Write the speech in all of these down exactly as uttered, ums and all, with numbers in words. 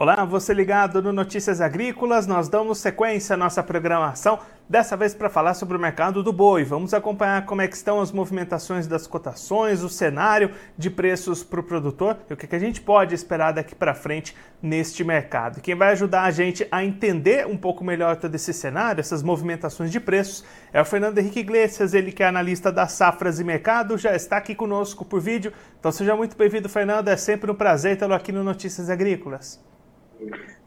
Olá, você ligado no Notícias Agrícolas, nós damos sequência à nossa programação, dessa vez para falar sobre o mercado do boi. Vamos acompanhar como é que estão as movimentações das cotações, o cenário de preços para o produtor e o que a gente pode esperar daqui para frente neste mercado. Quem vai ajudar a gente a entender um pouco melhor todo esse cenário, essas movimentações de preços, é o Fernando Henrique Iglesias, ele que é analista da Safras e Mercado, já está aqui conosco por vídeo. Então seja muito bem-vindo, Fernando, é sempre um prazer tê-lo aqui no Notícias Agrícolas.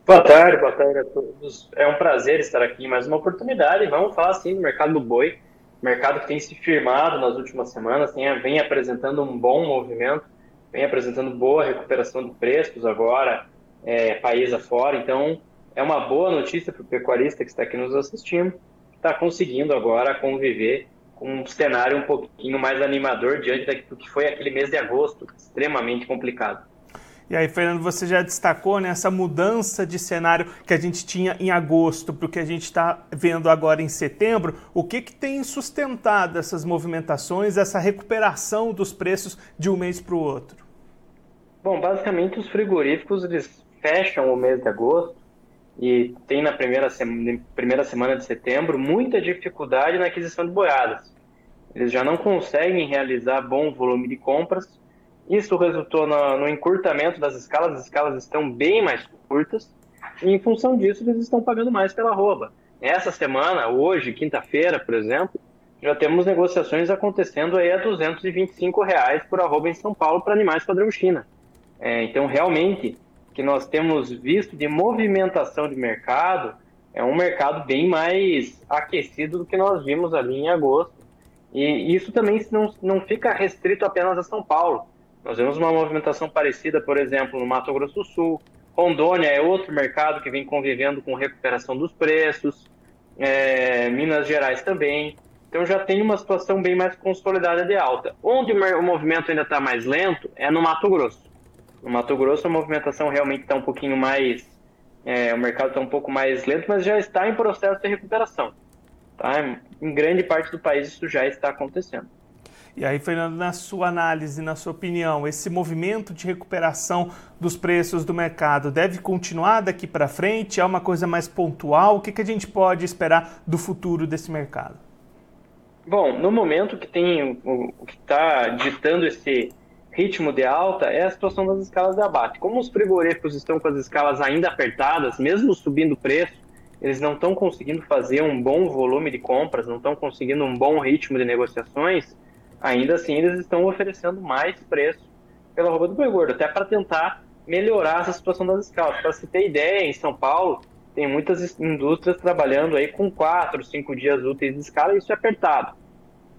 Boa tarde, boa tarde a todos. É um prazer estar aqui em mais uma oportunidade. Vamos falar sim do mercado do boi, mercado que tem se firmado nas últimas semanas, tem, vem apresentando um bom movimento, vem apresentando boa recuperação de preços agora, é, país afora. Então, é uma boa notícia para o pecuarista que está aqui nos assistindo, que está conseguindo agora conviver com um cenário um pouquinho mais animador diante do que foi aquele mês de agosto, extremamente complicado. E aí, Fernando, você já destacou, né, essa mudança de cenário que a gente tinha em agosto para o que a gente está vendo agora em setembro. O que, que tem sustentado essas movimentações, essa recuperação dos preços de um mês para o outro? Bom, basicamente os frigoríficos eles fecham o mês de agosto e tem na primeira, sema, primeira semana de setembro muita dificuldade na aquisição de boiadas. Eles já não conseguem realizar bom volume de compras. Isso resultou no, no encurtamento das escalas, as escalas estão bem mais curtas, e em função disso eles estão pagando mais pela arroba. Essa semana, hoje, quinta-feira, por exemplo, já temos negociações acontecendo aí a duzentos e vinte e cinco reais por arroba em São Paulo para animais padrão China. É, então, realmente, o que nós temos visto de movimentação de mercado é um mercado bem mais aquecido do que nós vimos ali em agosto. E isso também não, não fica restrito apenas a São Paulo. Nós vemos uma movimentação parecida, por exemplo, no Mato Grosso do Sul. Rondônia é outro mercado que vem convivendo com recuperação dos preços. É, Minas Gerais também. Então já tem uma situação bem mais consolidada de alta. Onde o movimento ainda está mais lento é no Mato Grosso. No Mato Grosso a movimentação realmente está um pouquinho mais... É, o mercado está um pouco mais lento, mas já está em processo de recuperação. Tá? Em grande parte do país isso já está acontecendo. E aí, Fernando, na sua análise, na sua opinião, esse movimento de recuperação dos preços do mercado deve continuar daqui para frente? É uma coisa mais pontual? O que, que a gente pode esperar do futuro desse mercado? Bom, no momento que tem o que está ditando esse ritmo de alta é a situação das escalas de abate. Como os frigoríficos estão com as escalas ainda apertadas, mesmo subindo o preço, eles não estão conseguindo fazer um bom volume de compras, não estão conseguindo um bom ritmo de negociações. Ainda assim, eles estão oferecendo mais preço pela arroba do boi gordo, até para tentar melhorar essa situação das escalas. Para se ter ideia, em São Paulo, tem muitas indústrias trabalhando aí com quatro, cinco dias úteis de escala, e isso é apertado.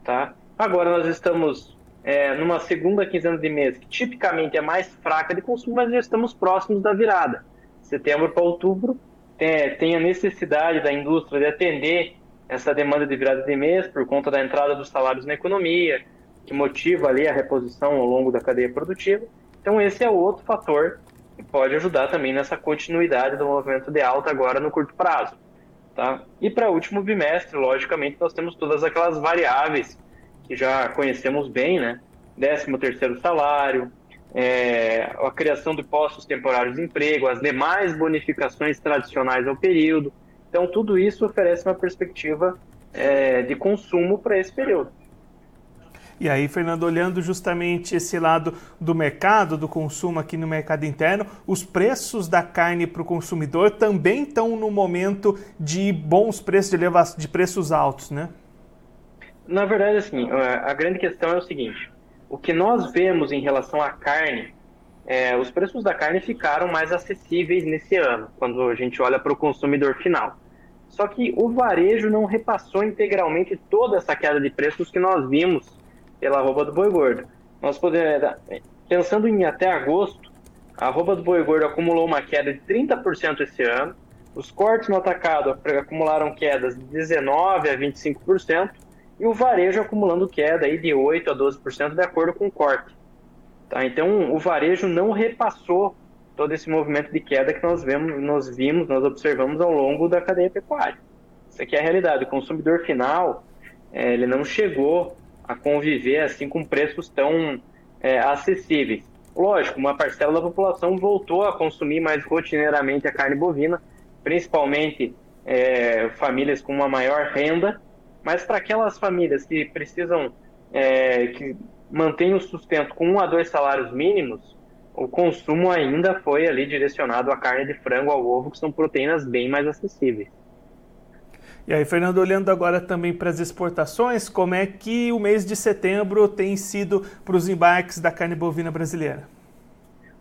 Tá? Agora nós estamos é, numa segunda quinzena de mês, que tipicamente é mais fraca de consumo, mas já estamos próximos da virada. Setembro para outubro, tem, tem a necessidade da indústria de atender essa demanda de virada de mês por conta da entrada dos salários na economia, que motiva ali a reposição ao longo da cadeia produtiva. Então esse é outro fator que pode ajudar também nessa continuidade do movimento de alta agora no curto prazo. Tá? E para o último bimestre, logicamente, nós temos todas aquelas variáveis que já conhecemos bem, né? décimo terceiro salário, é, a criação de postos temporários de emprego, as demais bonificações tradicionais ao período. Então tudo isso oferece uma perspectiva é, de consumo para esse período. E aí, Fernando, olhando justamente esse lado do mercado, do consumo aqui no mercado interno, os preços da carne para o consumidor também estão no momento de bons preços, de, elevar, de preços altos, né? Na verdade, assim, a grande questão é o seguinte, o que nós vemos em relação à carne, é, os preços da carne ficaram mais acessíveis nesse ano, quando a gente olha para o consumidor final. Só que o varejo não repassou integralmente toda essa queda de preços que nós vimos pela arroba do boi gordo. Nós podemos, pensando em até agosto, a arroba do boi gordo acumulou uma queda de trinta por cento esse ano, os cortes no atacado acumularam quedas de dezenove por cento a vinte e cinco por cento e o varejo acumulando queda aí de oito por cento a doze por cento de acordo com o corte. Tá? Então o varejo não repassou todo esse movimento de queda que nós vemos, nós vimos, nós observamos ao longo da cadeia pecuária. Isso aqui é a realidade. O consumidor final, ele não chegou a conviver assim com preços tão é, acessíveis. Lógico, uma parcela da população voltou a consumir mais rotineiramente a carne bovina, principalmente é, famílias com uma maior renda, mas para aquelas famílias que precisam, é, que mantêm o sustento com um a dois salários mínimos, o consumo ainda foi ali direcionado à carne de frango, ao ovo, que são proteínas bem mais acessíveis. E aí, Fernando, olhando agora também para as exportações, como é que o mês de setembro tem sido para os embarques da carne bovina brasileira?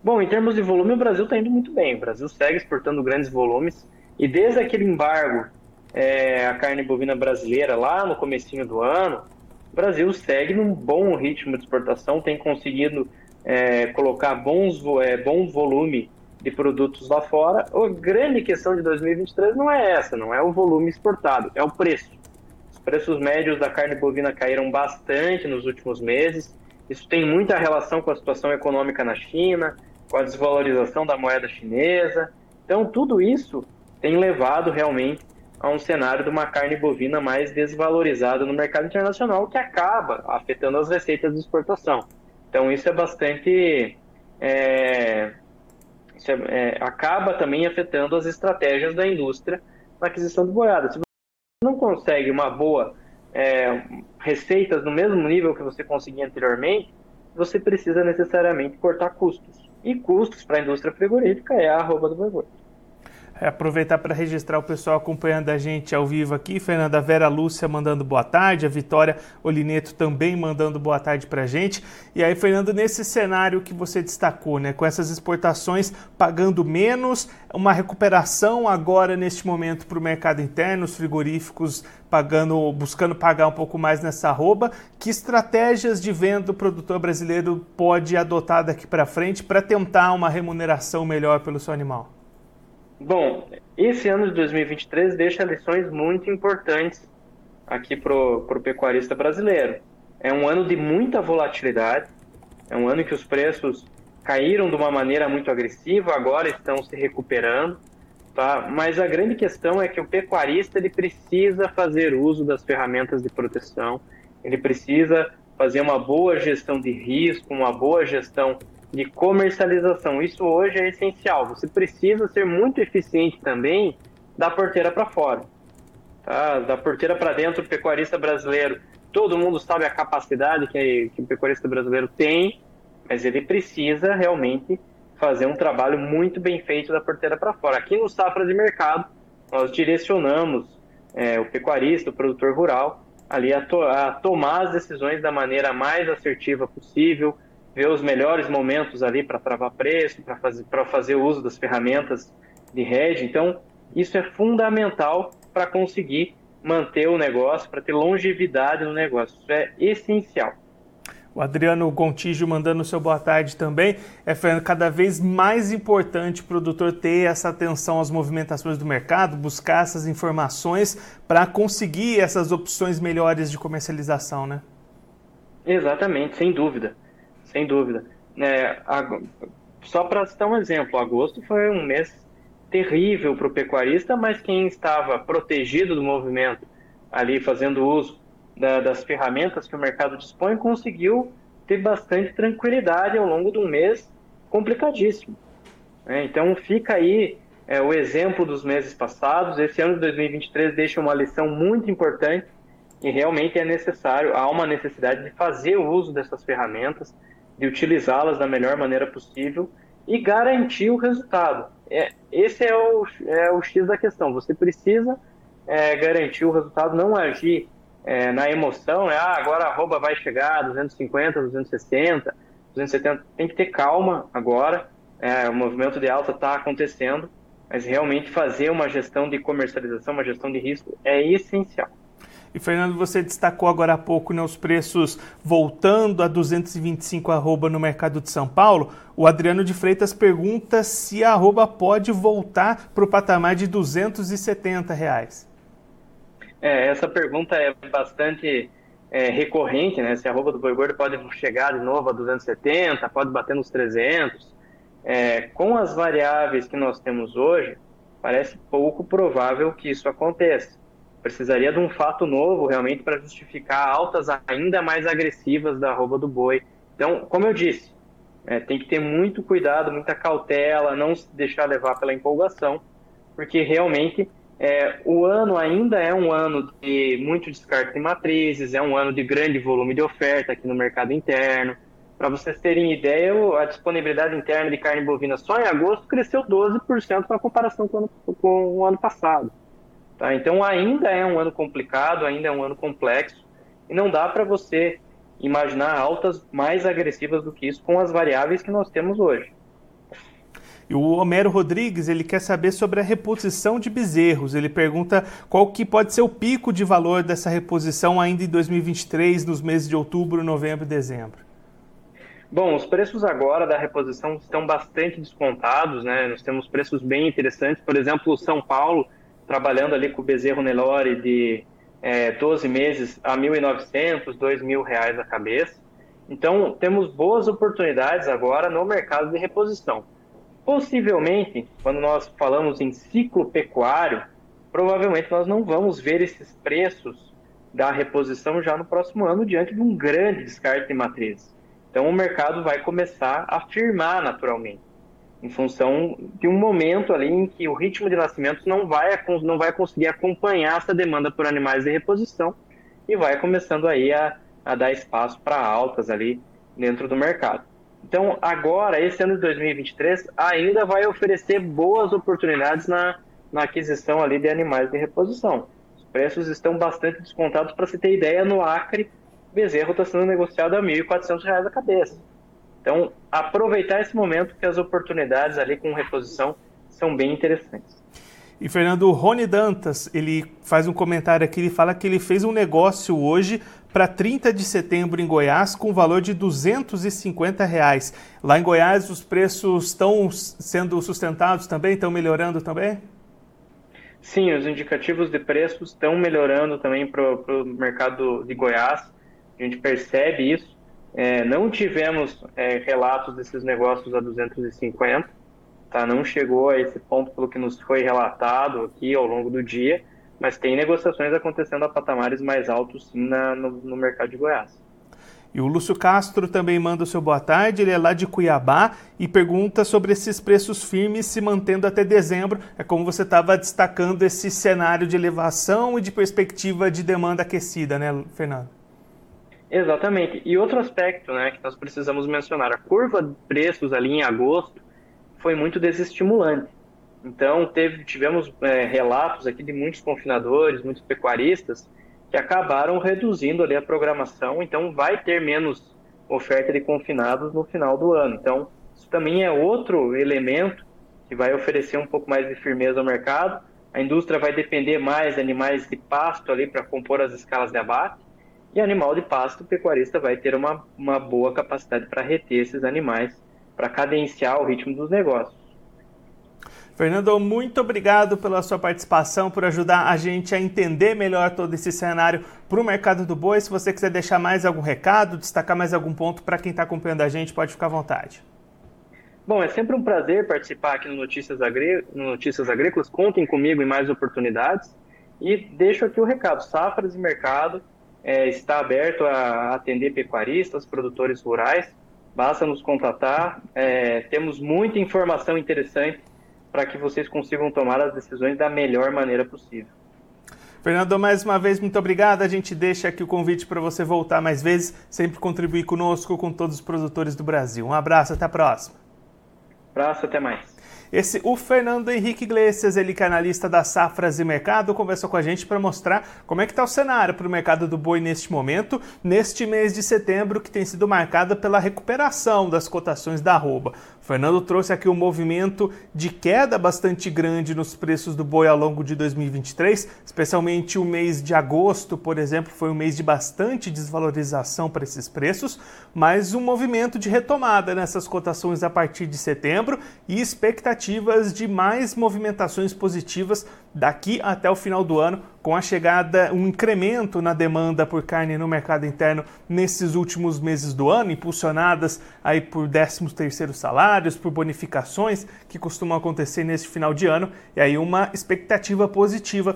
Bom, em termos de volume, o Brasil está indo muito bem. O Brasil segue exportando grandes volumes e desde aquele embargo é, à carne bovina brasileira lá no comecinho do ano, o Brasil segue num bom ritmo de exportação, tem conseguido é, colocar bons, é, bom volume de produtos lá fora. A grande questão de dois mil e vinte e três não é essa, não é o volume exportado, é o preço. Os preços médios da carne bovina caíram bastante nos últimos meses. Isso tem muita relação com a situação econômica na China, com a desvalorização da moeda chinesa. Então, tudo isso tem levado realmente a um cenário de uma carne bovina mais desvalorizada no mercado internacional, que acaba afetando as receitas de exportação. Então, isso é bastante... É... É, acaba também afetando as estratégias da indústria na aquisição de boiada. Se você não consegue uma boa é, receitas no mesmo nível que você conseguia anteriormente, você precisa necessariamente cortar custos. E custos para a indústria frigorífica é a arroba do boi gordo. É, aproveitar para registrar o pessoal acompanhando a gente ao vivo aqui, Fernanda Vera Lúcia mandando boa tarde, a Vitória Olineto também mandando boa tarde para a gente. E aí, Fernando, nesse cenário que você destacou, né, com essas exportações pagando menos, uma recuperação agora neste momento para o mercado interno, os frigoríficos pagando, buscando pagar um pouco mais nessa arroba, que estratégias de venda o produtor brasileiro pode adotar daqui para frente para tentar uma remuneração melhor pelo seu animal? Bom, esse ano de dois mil e vinte e três deixa lições muito importantes aqui para o pecuarista brasileiro. É um ano de muita volatilidade, é um ano que os preços caíram de uma maneira muito agressiva, agora estão se recuperando, tá? Mas a grande questão é que o pecuarista ele precisa fazer uso das ferramentas de proteção, ele precisa fazer uma boa gestão de risco, uma boa gestão de comercialização. Isso hoje é essencial. Você precisa ser muito eficiente também da porteira para fora. Tá? Da porteira para dentro, o pecuarista brasileiro, todo mundo sabe a capacidade que, que o pecuarista brasileiro tem, mas ele precisa realmente fazer um trabalho muito bem feito da porteira para fora. Aqui no Safras e Mercado, nós direcionamos é, o pecuarista, o produtor rural, ali a, to- a tomar as decisões da maneira mais assertiva possível, ver os melhores momentos ali para travar preço, para fazer, para fazer uso das ferramentas de hedge. Então, isso é fundamental para conseguir manter o negócio, para ter longevidade no negócio. Isso é essencial. O Adriano Gontijo mandando seu boa tarde também. É, Fernando, cada vez mais importante o produtor ter essa atenção às movimentações do mercado, buscar essas informações para conseguir essas opções melhores de comercialização, né? Exatamente, sem dúvida. Sem dúvida. É, só para citar um exemplo, agosto foi um mês terrível para o pecuarista, mas quem estava protegido do movimento, ali fazendo uso da, das ferramentas que o mercado dispõe, conseguiu ter bastante tranquilidade ao longo de um mês complicadíssimo. É, então fica aí é, o exemplo dos meses passados. Esse ano de dois mil e vinte e três deixa uma lição muito importante e realmente é necessário, há uma necessidade de fazer o uso dessas ferramentas, de utilizá-las da melhor maneira possível e garantir o resultado. É, esse é o, é o X da questão. Você precisa é, garantir o resultado, não agir é, na emoção, é, ah, agora a arroba vai chegar a duzentos e cinquenta, duzentos e sessenta, duzentos e setenta. Tem que ter calma agora, é, o movimento de alta está acontecendo, mas realmente fazer uma gestão de comercialização, uma gestão de risco é essencial. E, Fernando, você destacou agora há pouco, né, os preços voltando a duzentos e vinte e cinco arroba no mercado de São Paulo. O Adriano de Freitas pergunta se a arroba pode voltar para o patamar de duzentos e setenta reais. É, essa pergunta é bastante é, recorrente, né? Se a arroba do boi gordo pode chegar de novo a duzentos e setenta, pode bater nos trezentos. É, com as variáveis que nós temos hoje, parece pouco provável que isso aconteça. Precisaria de um fato novo, realmente, para justificar altas ainda mais agressivas da arroba do boi. Então, como eu disse, É, tem que ter muito cuidado, muita cautela, não se deixar levar pela empolgação, porque realmente é, o ano ainda é um ano de muito descarte de matrizes, é um ano de grande volume de oferta aqui no mercado interno. Para vocês terem ideia, a disponibilidade interna de carne bovina só em agosto cresceu doze por cento na comparação com o, ano, com o ano passado. Tá? Então ainda é um ano complicado, ainda é um ano complexo, e não dá para você imaginar altas mais agressivas do que isso com as variáveis que nós temos hoje. O Homero Rodrigues, ele quer saber sobre a reposição de bezerros. Ele pergunta qual que pode ser o pico de valor dessa reposição ainda em dois mil e vinte e três, nos meses de outubro, novembro e dezembro. Bom, os preços agora da reposição estão bastante descontados, né? Nós temos preços bem interessantes. Por exemplo, São Paulo, trabalhando ali com o bezerro Nelore de É, doze meses a mil e novecentos reais, dois mil reais a cabeça. Então, temos boas oportunidades agora no mercado de reposição. Possivelmente, quando nós falamos em ciclo pecuário, provavelmente nós não vamos ver esses preços da reposição já no próximo ano, diante de um grande descarte de matrizes. Então, o mercado vai começar a firmar naturalmente, em função de um momento ali em que o ritmo de nascimentos não vai, não vai conseguir acompanhar essa demanda por animais de reposição e vai começando aí a, a dar espaço para altas ali dentro do mercado. Então agora, esse ano de dois mil e vinte e três, ainda vai oferecer boas oportunidades na, na aquisição ali de animais de reposição. Os preços estão bastante descontados. Para você ter ideia, no Acre, o bezerro está sendo negociado a mil e quatrocentos reais a cabeça. Então, aproveitar esse momento, que as oportunidades ali com reposição são bem interessantes. E, Fernando, o Rony Dantas, ele faz um comentário aqui, ele fala que ele fez um negócio hoje para trinta de setembro em Goiás com valor de duzentos e cinquenta reais. Lá em Goiás, os preços estão sendo sustentados também, estão melhorando também? Sim, os indicativos de preços estão melhorando também para o mercado de Goiás. A gente percebe isso. É, não tivemos é, relatos desses negócios a duzentos e cinquenta, tá? Não chegou a esse ponto pelo que nos foi relatado aqui ao longo do dia, mas tem negociações acontecendo a patamares mais altos, sim, na, no, no mercado de Goiás. E o Lúcio Castro também manda o seu boa tarde, ele é lá de Cuiabá e pergunta sobre esses preços firmes se mantendo até dezembro. É como você estava destacando esse cenário de elevação e de perspectiva de demanda aquecida, né, Fernando? Exatamente. E outro aspecto, né, que nós precisamos mencionar, a curva de preços ali em agosto foi muito desestimulante. Então, teve, tivemos é, relatos aqui de muitos confinadores, muitos pecuaristas, que acabaram reduzindo ali a programação, então vai ter menos oferta de confinados no final do ano. Então, isso também é outro elemento que vai oferecer um pouco mais de firmeza ao mercado. A indústria vai depender mais de animais de pasto ali para compor as escalas de abate. E animal de pasto, o pecuarista vai ter uma, uma boa capacidade para reter esses animais, para cadenciar o ritmo dos negócios. Fernando, muito obrigado pela sua participação, por ajudar a gente a entender melhor todo esse cenário para o mercado do boi. Se você quiser deixar mais algum recado, destacar mais algum ponto para quem está acompanhando a gente, pode ficar à vontade. Bom, é sempre um prazer participar aqui no Notícias, Agri... no Notícias Agrícolas. Contem comigo em mais oportunidades. E deixo aqui o recado, Safras e Mercado É, está aberto a atender pecuaristas, produtores rurais. Basta nos contatar. É, temos muita informação interessante para que vocês consigam tomar as decisões da melhor maneira possível. Fernando, mais uma vez, muito obrigado. A gente deixa aqui o convite para você voltar mais vezes, sempre contribuir conosco, com todos os produtores do Brasil. Um abraço, até a próxima. Abraço, até mais. Esse, o Fernando Henrique Iglesias, ele que é analista da Safras e Mercado, conversou com a gente para mostrar como é que está o cenário para o mercado do boi neste momento, neste mês de setembro, que tem sido marcado pela recuperação das cotações da arroba. O Fernando trouxe aqui um movimento de queda bastante grande nos preços do boi ao longo de dois mil e vinte e três, especialmente o mês de agosto, por exemplo, foi um mês de bastante desvalorização para esses preços, mas um movimento de retomada nessas cotações a partir de setembro e expectativa de mais movimentações positivas daqui até o final do ano, com a chegada, um incremento na demanda por carne no mercado interno nesses últimos meses do ano, impulsionadas aí por décimos terceiros salários, por bonificações que costumam acontecer nesse final de ano, e aí uma expectativa positiva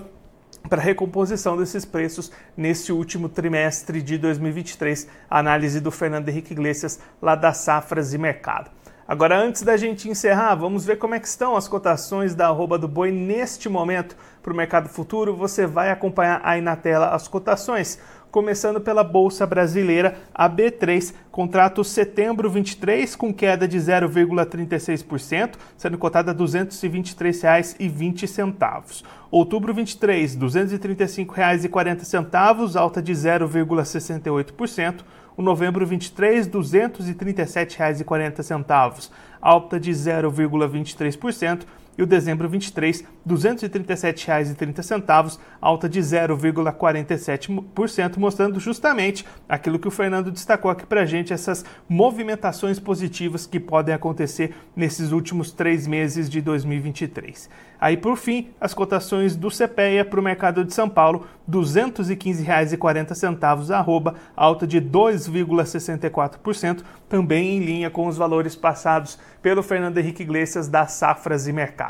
para a recomposição desses preços nesse último trimestre de dois mil e vinte e três, a análise do Fernando Henrique Iglesias, lá da Safras e Mercado. Agora, antes da gente encerrar, vamos ver como é que estão as cotações da arroba do boi neste momento para o mercado futuro. Você vai acompanhar aí na tela as cotações, começando pela Bolsa Brasileira, a B três, contrato setembro vinte e três com queda de zero vírgula trinta e seis por cento, sendo cotada a duzentos e vinte e três reais e vinte centavos. Outubro vinte e três, duzentos e trinta e cinco reais e quarenta centavos, alta de zero vírgula sessenta e oito por cento. O novembro vinte e três, duzentos e trinta e sete reais e quarenta centavos, alta de zero vírgula vinte e três por cento. E o dezembro vinte e três, duzentos e trinta e sete reais e trinta centavos, alta de zero vírgula quarenta e sete por cento, mostrando justamente aquilo que o Fernando destacou aqui para a gente, essas movimentações positivas que podem acontecer nesses últimos três meses de dois mil e vinte e três. Aí, por fim, as cotações do CEPEA para o mercado de São Paulo, duzentos e quinze reais e quarenta centavos, arroba, alta de dois vírgula sessenta e quatro por cento, também em linha com os valores passados pelo Fernando Henrique Iglesias da Safras e Mercado.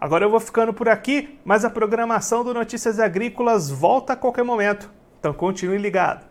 Agora eu vou ficando por aqui, mas a programação do Notícias Agrícolas volta a qualquer momento, então continue ligado.